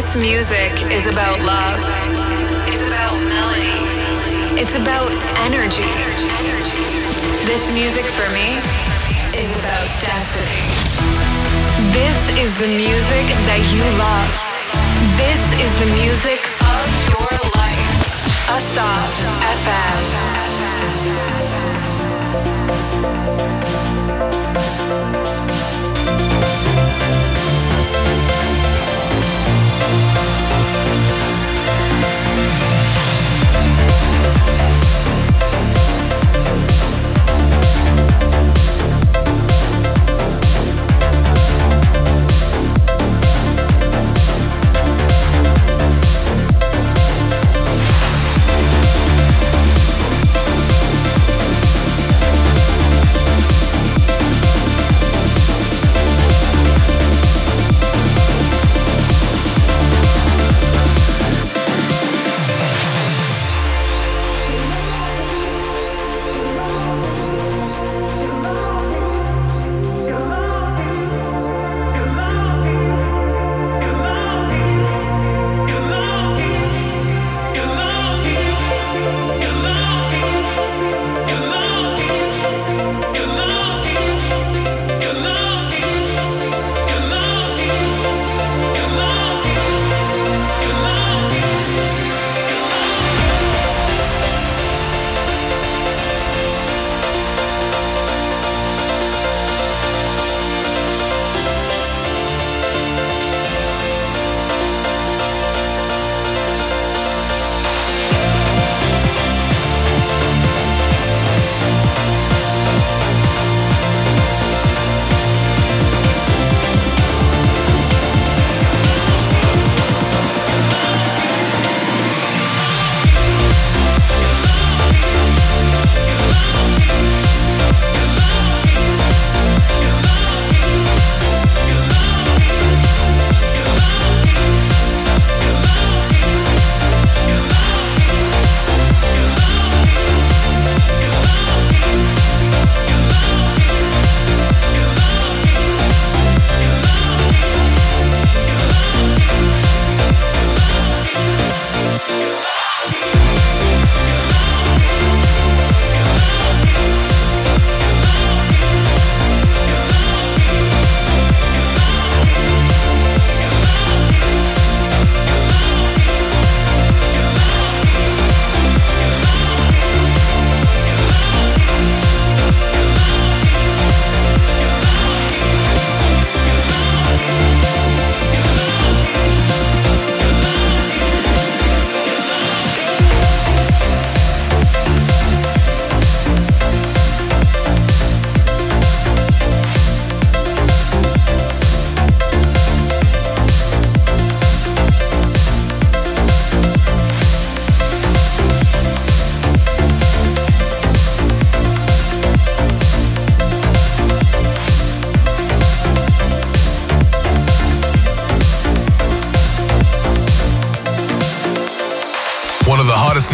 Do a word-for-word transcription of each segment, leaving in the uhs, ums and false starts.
This music is about love. It's about melody. It's about energy. This music for me is about destiny. This is the music that you love. This is the music of your life. Assaf F M.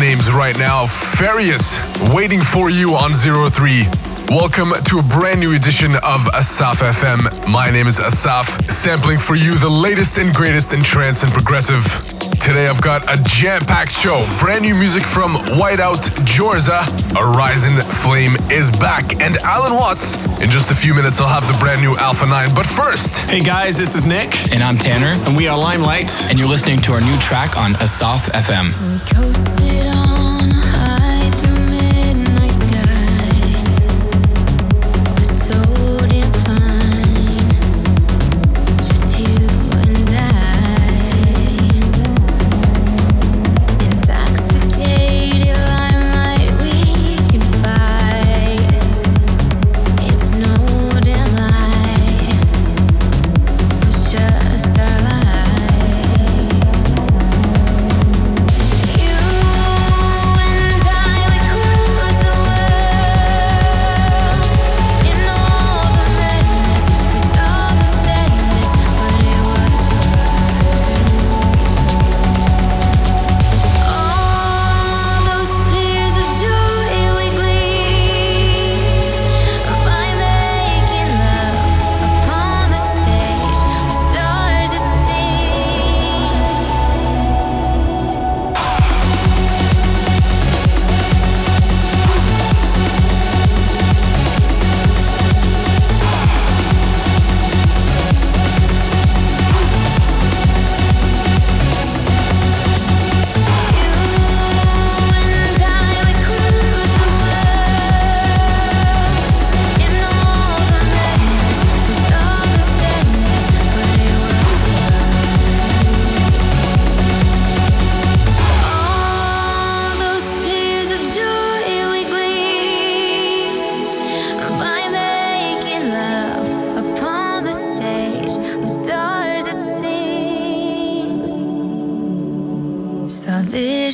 Names right now, Farius, Waiting For You on zero three. Welcome to a brand new edition of Assaf F M. My name is Assaf, sampling for you the latest and greatest in trance and progressive. Today I've got a jam-packed show, brand new music from Whiteout, Jorza, Arisen Flame is back, and Allen Watts. In just a few minutes I'll have the brand new Alpha Nine, but first... Hey guys, this is Nick. And I'm Tanner. And we are Limelight. And you're listening to our new track on Assaf F M. We coasted on.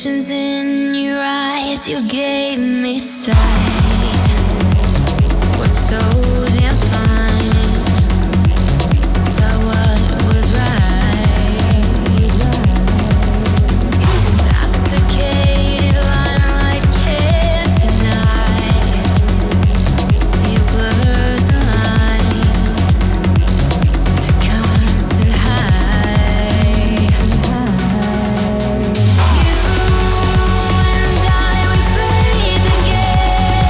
Explosions in your eyes, you gave me sight. Was so damn fine. So what was right? Intoxicated limelight can't deny. You blurred the lines to constant high. You and I, we played the game.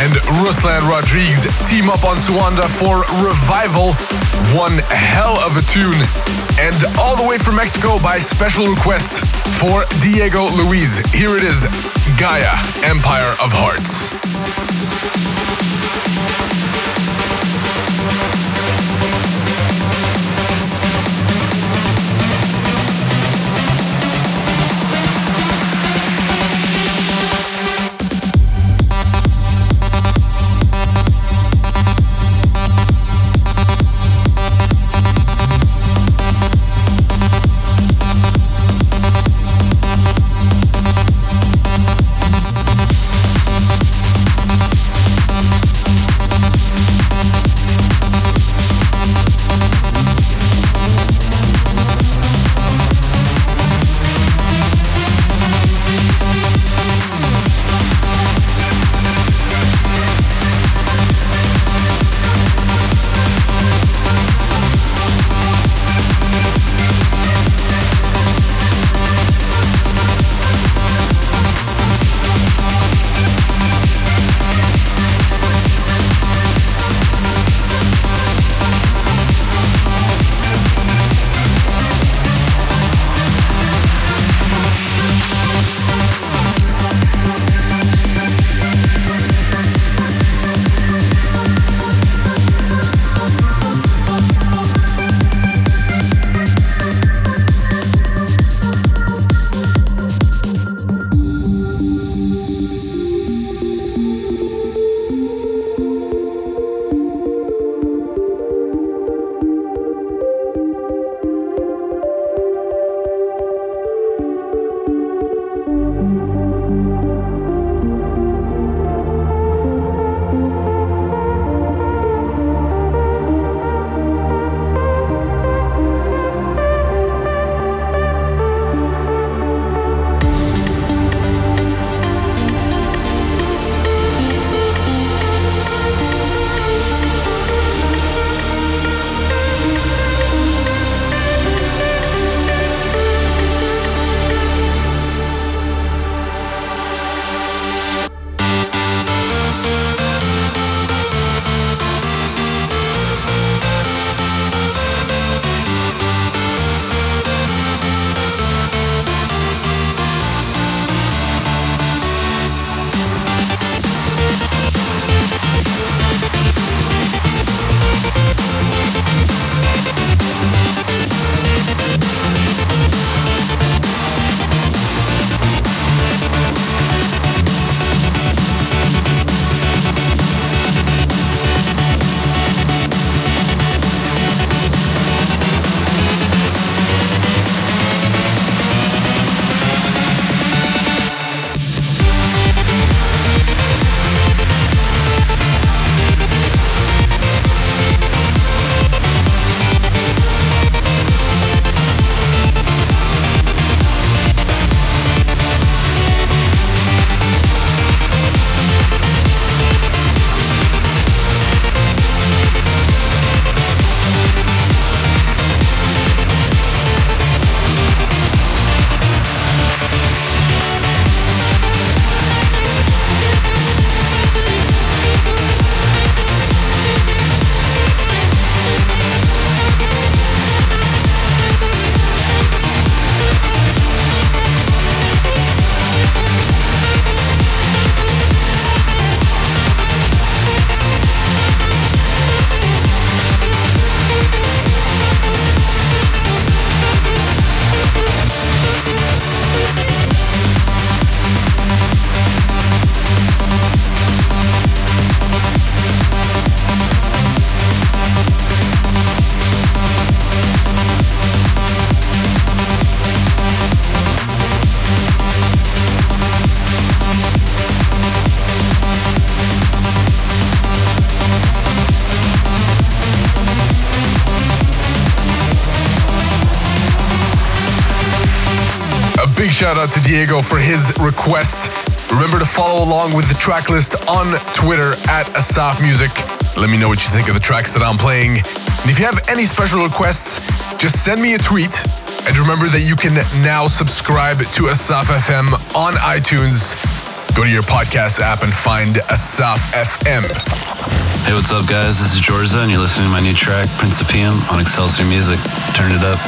and Ruslan Rodriges team up on Suanda for Revival. One hell of a tune. And all the way from Mexico by special request for Diego Luis. Here it is, Gaia, Empire of Hearts. Shout out to Diego for his request. Remember to follow along with the track list on Twitter at Assaf Music. Let me know what you think of the tracks that I'm playing. And if you have any special requests, just send me a tweet. And remember that you can now subscribe to Assaf F M on iTunes. Go to your podcast app and find Assaf F M. Hey, what's up, guys? This is Jorza, and you're listening to my new track, Principium, on Excelsior Music. Turn it up.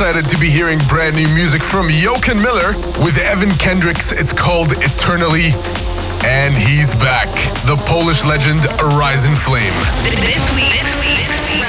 Excited to be hearing brand new music from Jochen Miller with Evan Kendricks. It's called Eternally, and he's back. The Polish legend Arisen Flame. This week, this week, this week.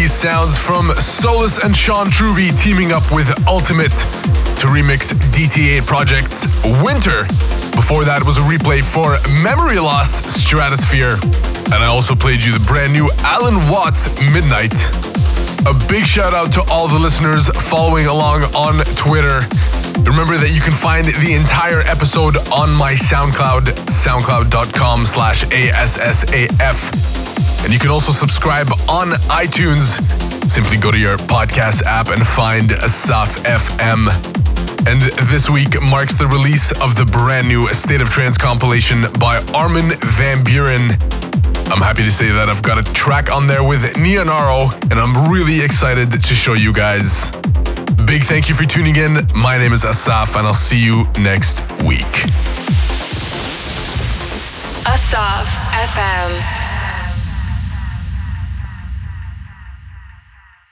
these sounds from Solis and Sean Truby teaming up with Ultimate to remix D T eight Project's Winter. Before that was a replay for Memory Loss Stratosphere. And I also played you the brand new Allen Watts Midnight. A big shout out to all the listeners following along on Twitter. Remember that you can find the entire episode on my SoundCloud, soundcloud.com slash ASSAF. And you can also subscribe on iTunes. Simply go to your podcast app and find Assaf F M. And this week marks the release of the brand new A State of Trance compilation by Armin Van Buren. I'm happy to say that I've got a track on there with Neonaro, and I'm really excited to show you guys. Big thank you for tuning in. My name is Assaf, and I'll see you next week. Assaf F M.